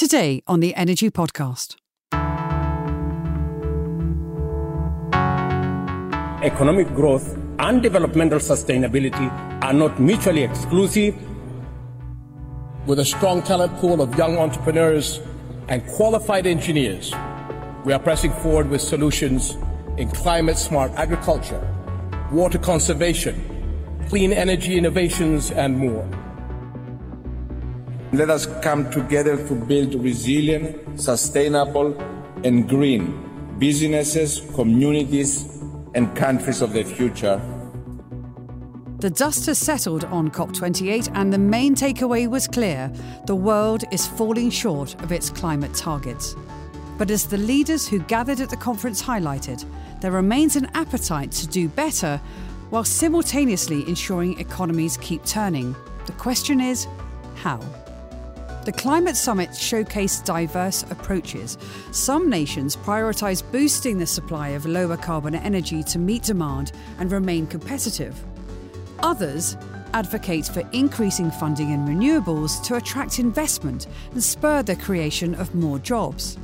Today on the Energy Podcast. Economic growth and developmental sustainability are not mutually exclusive. With a strong talent pool of young entrepreneurs and qualified engineers, we are pressing forward with solutions in climate-smart agriculture, water conservation, clean energy innovations, and more. Let us come together to build resilient, sustainable, and green businesses, communities, and countries of the future. The dust has settled on COP28, and the main takeaway was clear. The world is falling short of its climate targets. But as the leaders who gathered at the conference highlighted, there remains an appetite to do better while simultaneously ensuring economies keep turning. The question is, how? The Climate Summit showcased diverse approaches. Some nations prioritise boosting the supply of lower carbon energy to meet demand and remain competitive. Others advocate for increasing funding in renewables to attract investment and spur the creation of more jobs.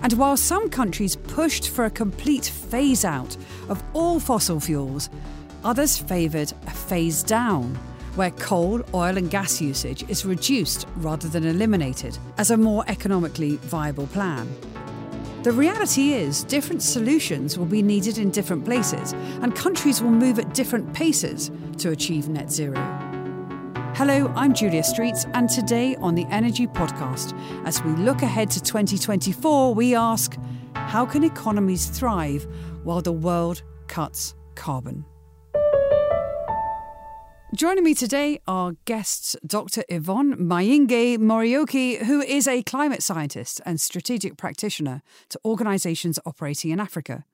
And while some countries pushed for a complete phase-out of all fossil fuels, others favoured a phase-down, where coal, oil and gas usage is reduced rather than eliminated as a more economically viable plan. The reality is different solutions will be needed in different places, and countries will move at different paces to achieve net zero. Hello, I'm Julia Streets, and today on the Energy Podcast, as we look ahead to 2024, we ask, how can economies thrive while the world cuts carbon? Joining me today are guests Dr. Yvonne Maingey-Muriuki, who is a climate scientist and strategic practitioner to organisations operating in Africa;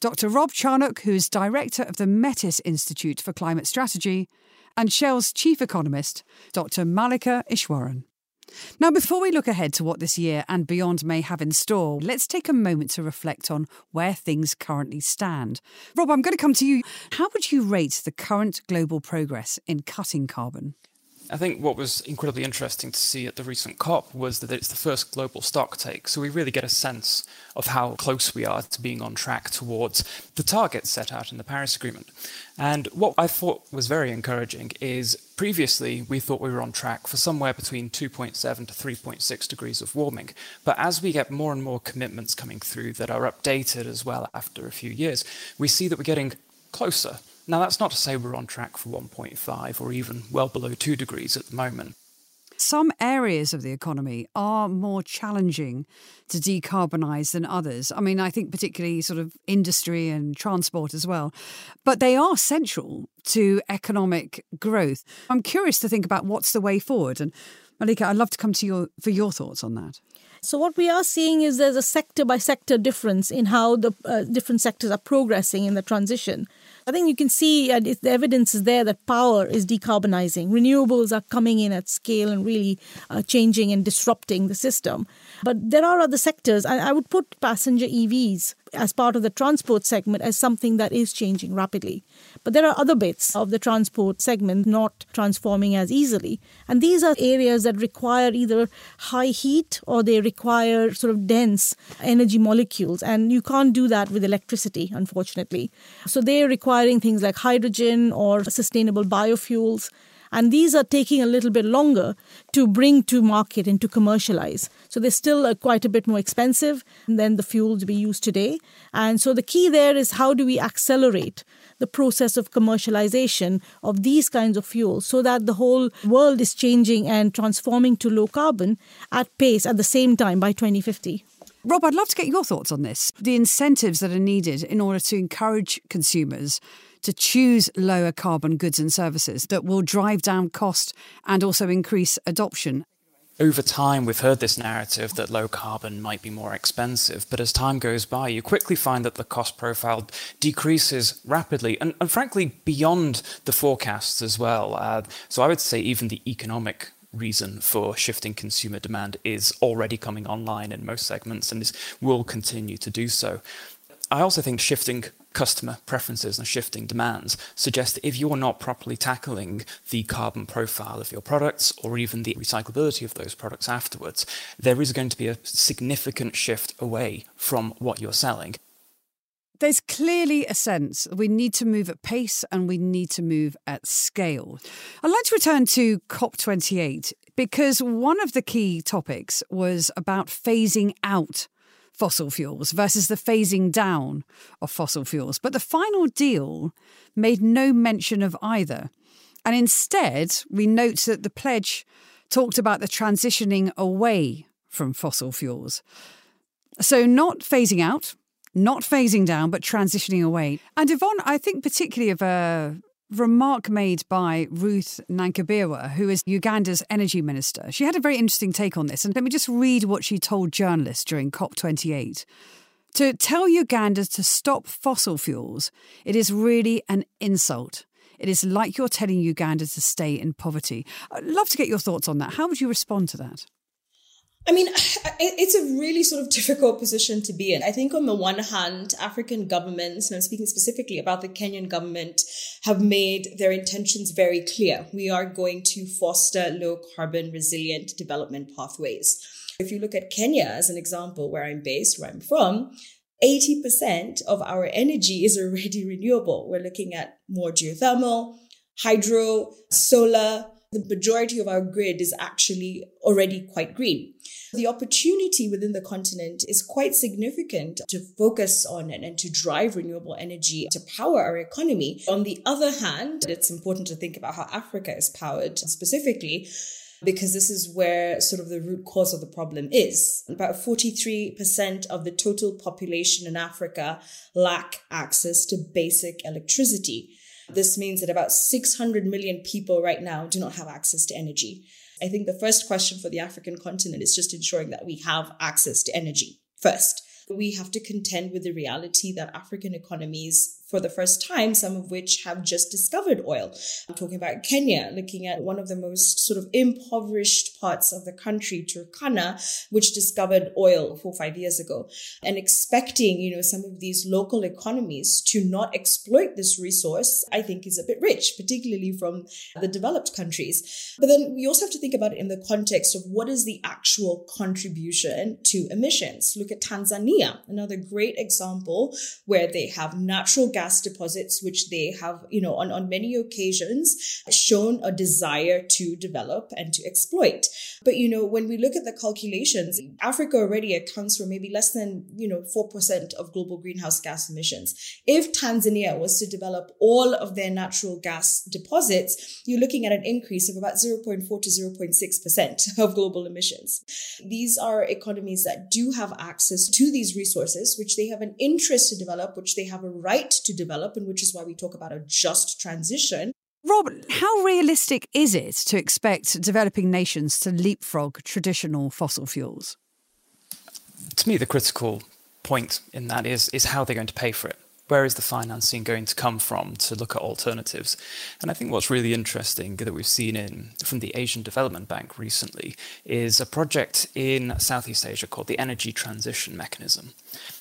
Dr. Rob Charnock, who is director of the Metis Institute for Climate Strategy; and Shell's chief economist, Dr. Mallika Ishwaran. Now, before we look ahead to what this year and beyond may have in store, let's take a moment to reflect on where things currently stand. Rob, I'm going to come to you. How would you rate the current global progress in cutting carbon? I think what was incredibly interesting to see at the recent COP was that it's the first global stock take. So we really get a sense of how close we are to being on track towards the targets set out in the Paris Agreement. And what I thought was very encouraging is previously we thought we were on track for somewhere between 2.7 to 3.6 degrees of warming. But as we get more and more commitments coming through that are updated as well after a few years, we see that we're getting closer. Now, that's not to say we're on track for 1.5 or even well below 2 degrees at the moment. Some areas of the economy are more challenging to decarbonise than others. I mean, I think particularly sort of industry and transport as well. But they are central to economic growth. I'm curious to think about what's the way forward. And Mallika, I'd love to come to you for your thoughts on that. So what we are seeing is there's a sector-by-sector difference in how the different sectors are progressing in the transition. I think you can see the evidence is there that power is decarbonizing. Renewables are coming in at scale and really changing and disrupting the system. But there are other sectors. I would put passenger EVs as part of the transport segment as something that is changing rapidly. But there are other bits of the transport segment not transforming as easily. And these are areas that require either high heat or they require sort of dense energy molecules. And you can't do that with electricity, unfortunately. So they're requiring things like hydrogen or sustainable biofuels. And these are taking a little bit longer to bring to market and to commercialize. So they're still quite a bit more expensive than the fuels we use today. And so the key there is, how do we accelerate the process of commercialization of these kinds of fuels so that the whole world is changing and transforming to low carbon at pace at the same time by 2050? Rob, I'd love to get your thoughts on this. The incentives that are needed in order to encourage consumers to choose lower carbon goods and services that will drive down cost and also increase adoption. Over time, we've heard this narrative that low carbon might be more expensive, but as time goes by, you quickly find that the cost profile decreases rapidly and frankly, beyond the forecasts as well. So I would say even the economic reason for shifting consumer demand is already coming online in most segments, and this will continue to do so. I also think shifting customer preferences and shifting demands suggest that if you're not properly tackling the carbon profile of your products or even the recyclability of those products afterwards, there is going to be a significant shift away from what you're selling. There's clearly a sense we need to move at pace and we need to move at scale. I'd like to return to COP28 because one of the key topics was about phasing out fossil fuels versus the phasing down of fossil fuels. But the final deal made no mention of either. And instead, we note that the pledge talked about the transitioning away from fossil fuels. So not phasing out, not phasing down, but transitioning away. And Yvonne, I think particularly of a remark made by Ruth Nankabirwa, who is Uganda's energy minister. She had a very interesting take on this. And let me just read what she told journalists during COP28. To tell Ugandans to stop fossil fuels, it is really an insult. It is like you're telling Uganda to stay in poverty. I'd love to get your thoughts on that. How would you respond to that? I mean, it's a really sort of difficult position to be in. I think on the one hand, African governments, and I'm speaking specifically about the Kenyan government, have made their intentions very clear. We are going to foster low carbon resilient development pathways. If you look at Kenya as an example, where I'm based, where I'm from, 80% of our energy is already renewable. We're looking at more geothermal, hydro, solar. The majority of our grid is actually already quite green. The opportunity within the continent is quite significant to focus on and to drive renewable energy to power our economy. On the other hand, it's important to think about how Africa is powered specifically, because this is where sort of the root cause of the problem is. About 43% of the total population in Africa lack access to basic electricity. This means that about 600 million people right now do not have access to energy. I think the first question for the African continent is just ensuring that we have access to energy first. We have to contend with the reality that African economies, for the first time, some of which have just discovered oil. I'm talking about Kenya, looking at one of the most sort of impoverished parts of the country, Turkana, which discovered oil 4 or 5 years ago, and expecting, some of these local economies to not exploit this resource, I think is a bit rich, particularly from the developed countries. But then we also have to think about it in the context of what is the actual contribution to emissions. Look at Tanzania, another great example where they have natural gas deposits, which they have, on many occasions shown a desire to develop and to exploit. But, when we look at the calculations, Africa already accounts for maybe less than, 4% of global greenhouse gas emissions. If Tanzania was to develop all of their natural gas deposits, you're looking at an increase of about 0.4 to 0.6% of global emissions. These are economies that do have access to these resources, which they have an interest to develop, which they have a right to develop, and which is why we talk about a just transition. Rob, how realistic is it to expect developing nations to leapfrog traditional fossil fuels? To me, the critical point in that is how they're going to pay for it. Where is the financing going to come from to look at alternatives? And I think what's really interesting that we've seen from the Asian Development Bank recently is a project in Southeast Asia called the Energy Transition Mechanism.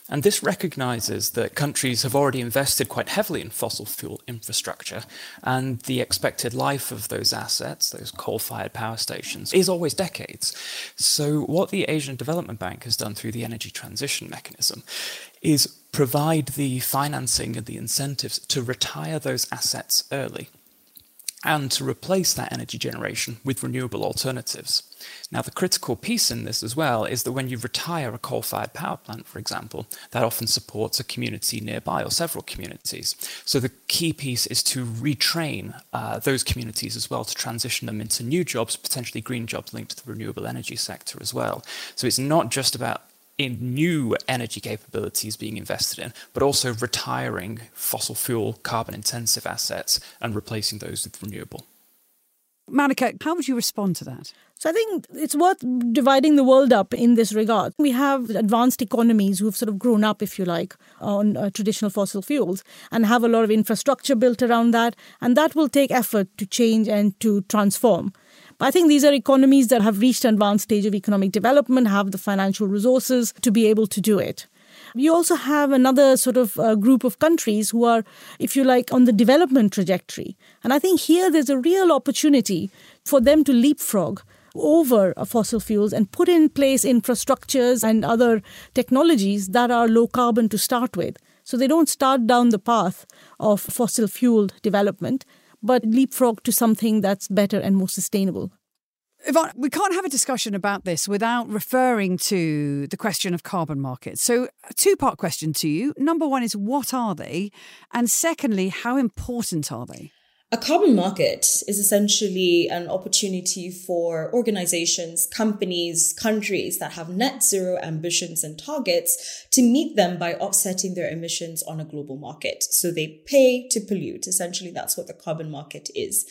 And this recognises that countries have already invested quite heavily in fossil fuel infrastructure, and the expected life of those assets, those coal-fired power stations, is always decades. So what the Asian Development Bank has done through the Energy Transition Mechanism is provide the financing and the incentives to retire those assets early and to replace that energy generation with renewable alternatives. Now, the critical piece in this as well is that when you retire a coal-fired power plant, for example, that often supports a community nearby or several communities. So the key piece is to retrain those communities as well, to transition them into new jobs, potentially green jobs linked to the renewable energy sector as well. So it's not just about in new energy capabilities being invested in, but also retiring fossil fuel carbon-intensive assets and replacing those with renewable. Mallika, how would you respond to that? So I think it's worth dividing the world up in this regard. We have advanced economies who've sort of grown up, if you like, on traditional fossil fuels and have a lot of infrastructure built around that, and that will take effort to change and to transform. I think these are economies that have reached an advanced stage of economic development, have the financial resources to be able to do it. You also have another sort of group of countries who are, if you like, on the development trajectory. And I think here there's a real opportunity for them to leapfrog over fossil fuels and put in place infrastructures and other technologies that are low carbon to start with. So they don't start down the path of fossil fuel development, but leapfrog to something that's better and more sustainable. Yvonne, we can't have a discussion about this without referring to the question of carbon markets. So a two-part question to you. Number one is, what are they? And secondly, how important are they? A carbon market is essentially an opportunity for organizations, companies, countries that have net zero ambitions and targets to meet them by offsetting their emissions on a global market. So they pay to pollute. Essentially, that's what the carbon market is.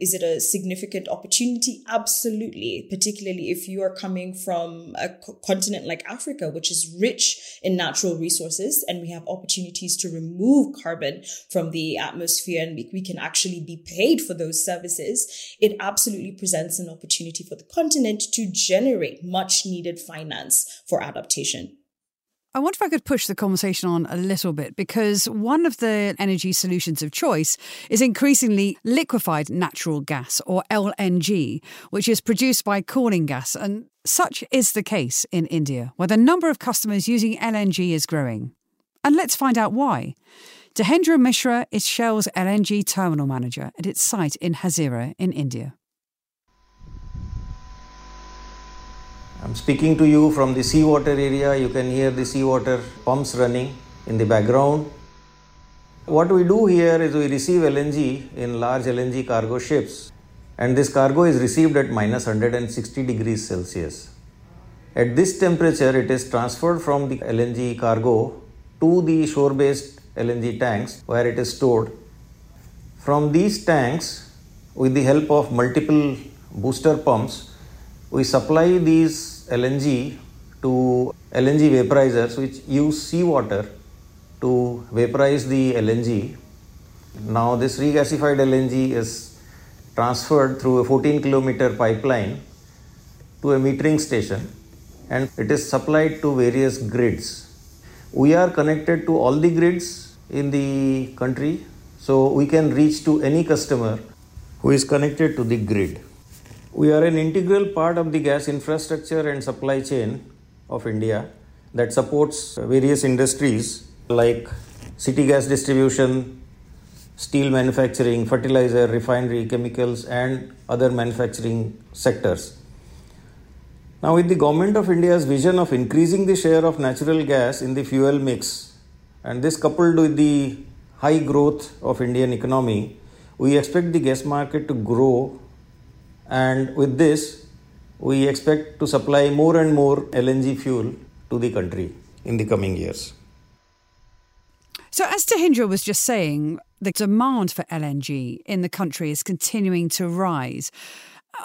Is it a significant opportunity? Absolutely, particularly if you are coming from a continent like Africa, which is rich in natural resources, and we have opportunities to remove carbon from the atmosphere, and we can actually be paid for those services. It absolutely presents an opportunity for the continent to generate much needed finance for adaptation. I wonder if I could push the conversation on a little bit, because one of the energy solutions of choice is increasingly liquefied natural gas, or LNG, which is produced by cooling gas. And such is the case in India, where the number of customers using LNG is growing. And let's find out why. Dehendra Mishra is Shell's LNG terminal manager at its site in Hazira in India. I'm speaking to you from the seawater area. You can hear the seawater pumps running in the background. What we do here is we receive LNG in large LNG cargo ships. And this cargo is received at minus 160 degrees Celsius. At this temperature, it is transferred from the LNG cargo to the shore-based LNG tanks where it is stored. From these tanks, with the help of multiple booster pumps, we supply these LNG to LNG vaporizers, which use seawater to vaporize the LNG. Now this regasified LNG is transferred through a 14-kilometer pipeline to a metering station, and it is supplied to various grids. We are connected to all the grids in the country, so we can reach to any customer who is connected to the grid. We are an integral part of the gas infrastructure and supply chain of India that supports various industries like city gas distribution, steel manufacturing, fertilizer, refinery, chemicals, and other manufacturing sectors. Now, with the Government of India's vision of increasing the share of natural gas in the fuel mix, and this coupled with the high growth of Indian economy, we expect the gas market to grow, and with this, we expect to supply more and more LNG fuel to the country in the coming years. So as Dehendra was just saying, the demand for LNG in the country is continuing to rise.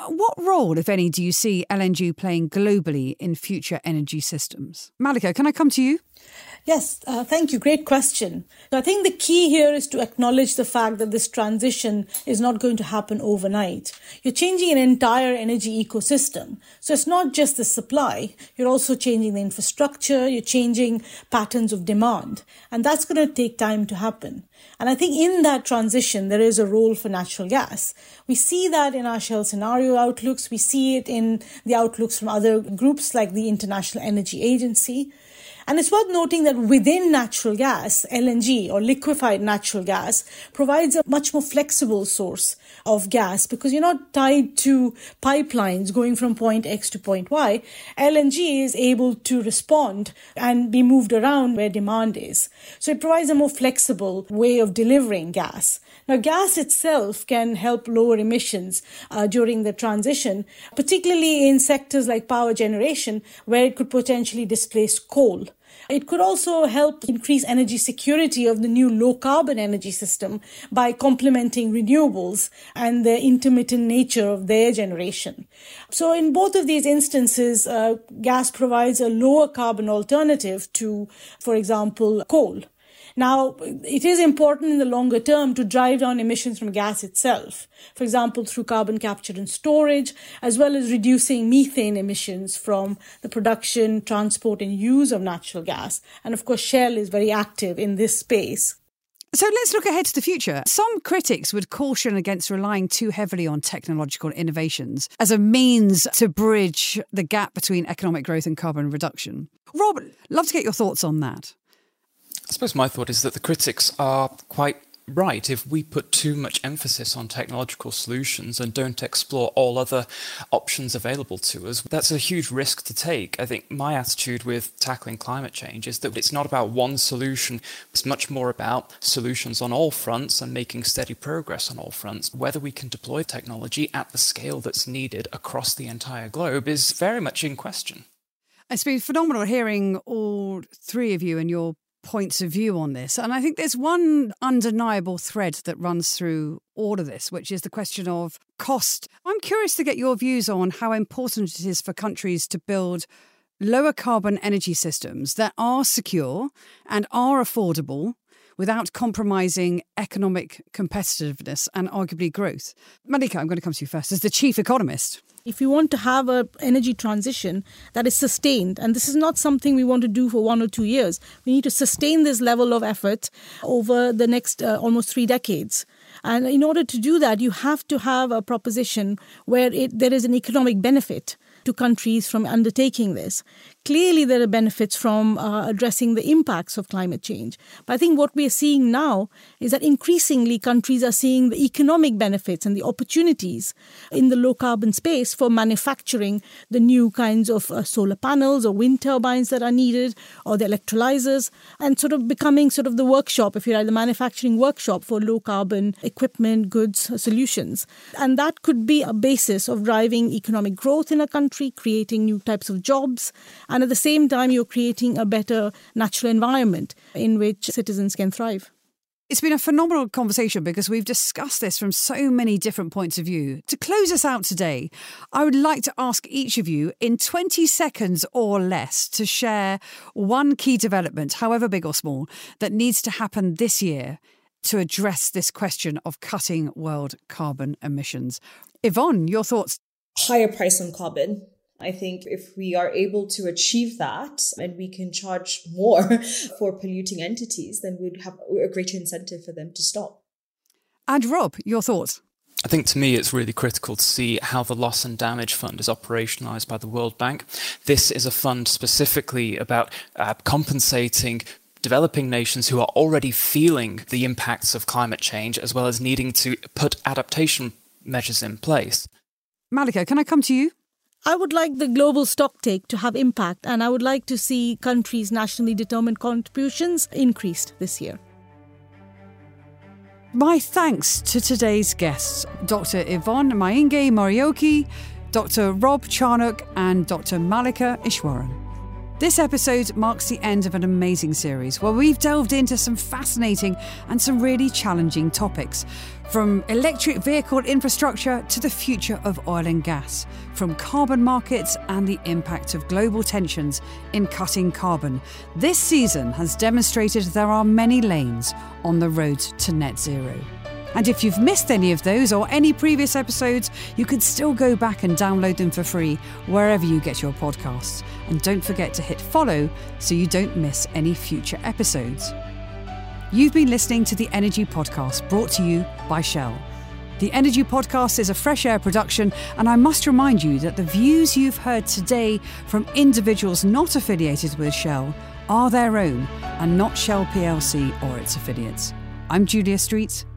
What role, if any, do you see LNG playing globally in future energy systems? Mallika, can I come to you? Yes, thank you. Great question. I think the key here is to acknowledge the fact that this transition is not going to happen overnight. You're changing an entire energy ecosystem. So it's not just the supply. You're also changing the infrastructure. You're changing patterns of demand. And that's going to take time to happen. And I think in that transition, there is a role for natural gas. We see that in our Shell scenario outlooks. We see it in the outlooks from other groups like the International Energy Agency. And it's worth noting that within natural gas, LNG or liquefied natural gas provides a much more flexible source of gas because you're not tied to pipelines going from point X to point Y. LNG is able to respond and be moved around where demand is. So it provides a more flexible way of delivering gas. Now, gas itself can help lower emissions during the transition, particularly in sectors like power generation, where it could potentially displace coal. It could also help increase energy security of the new low-carbon energy system by complementing renewables and the intermittent nature of their generation. So in both of these instances, gas provides a lower carbon alternative to, for example, coal. Now, it is important in the longer term to drive down emissions from gas itself, for example, through carbon capture and storage, as well as reducing methane emissions from the production, transport and use of natural gas. And of course, Shell is very active in this space. So let's look ahead to the future. Some critics would caution against relying too heavily on technological innovations as a means to bridge the gap between economic growth and carbon reduction. Rob, love to get your thoughts on that. I suppose my thought is that the critics are quite right. If we put too much emphasis on technological solutions and don't explore all other options available to us, that's a huge risk to take. I think my attitude with tackling climate change is that it's not about one solution. It's much more about solutions on all fronts and making steady progress on all fronts. Whether we can deploy technology at the scale that's needed across the entire globe is very much in question. It's been phenomenal hearing all three of you and your points of view on this. And I think there's one undeniable thread that runs through all of this, which is the question of cost. I'm curious to get your views on how important it is for countries to build lower carbon energy systems that are secure and are affordable without compromising economic competitiveness and arguably growth. Mallika, I'm going to come to you first as the chief economist. If you want to have an energy transition that is sustained, and this is not something we want to do for 1 or 2 years, we need to sustain this level of effort over the next almost 3 decades. And in order to do that, you have to have a proposition where there is an economic benefit to countries from undertaking this. Clearly, there are benefits from addressing the impacts of climate change. But I think what we are seeing now is that increasingly countries are seeing the economic benefits and the opportunities in the low carbon space for manufacturing the new kinds of solar panels or wind turbines that are needed, or the electrolyzers, and sort of becoming sort of the workshop, if you like, the manufacturing workshop for low carbon equipment, goods, solutions. And that could be a basis of driving economic growth in a country, creating new types of jobs, and at the same time you're creating a better natural environment in which citizens can thrive. It's been a phenomenal conversation because we've discussed this from so many different points of view. To close us out today, I would like to ask each of you in 20 seconds or less to share one key development, however big or small, that needs to happen this year to address this question of cutting world carbon emissions. Yvonne, your thoughts? Higher price on carbon. I think if we are able to achieve that and we can charge more for polluting entities, then we'd have a greater incentive for them to stop. And Rob, your thoughts? I think to me it's really critical to see how the Loss and Damage Fund is operationalised by the World Bank. This is a fund specifically about compensating developing nations who are already feeling the impacts of climate change, as well as needing to put adaptation measures in place. Mallika, can I come to you? I would like the global stocktake to have impact, and I would like to see countries' nationally determined contributions increased this year. My thanks to today's guests, Dr. Yvonne Maingey-Muriuki, Dr. Rob Charnock and Dr. Mallika Ishwaran. This episode marks the end of an amazing series where we've delved into some fascinating and some really challenging topics, from electric vehicle infrastructure to the future of oil and gas, from carbon markets and the impact of global tensions in cutting carbon. This season has demonstrated there are many lanes on the road to net zero. And if you've missed any of those or any previous episodes, you can still go back and download them for free wherever you get your podcasts. And don't forget to hit follow so you don't miss any future episodes. You've been listening to The Energy Podcast, brought to you by Shell. The Energy Podcast is a Fresh Air production, and I must remind you that the views you've heard today from individuals not affiliated with Shell are their own and not Shell plc or its affiliates. I'm Julia Streets.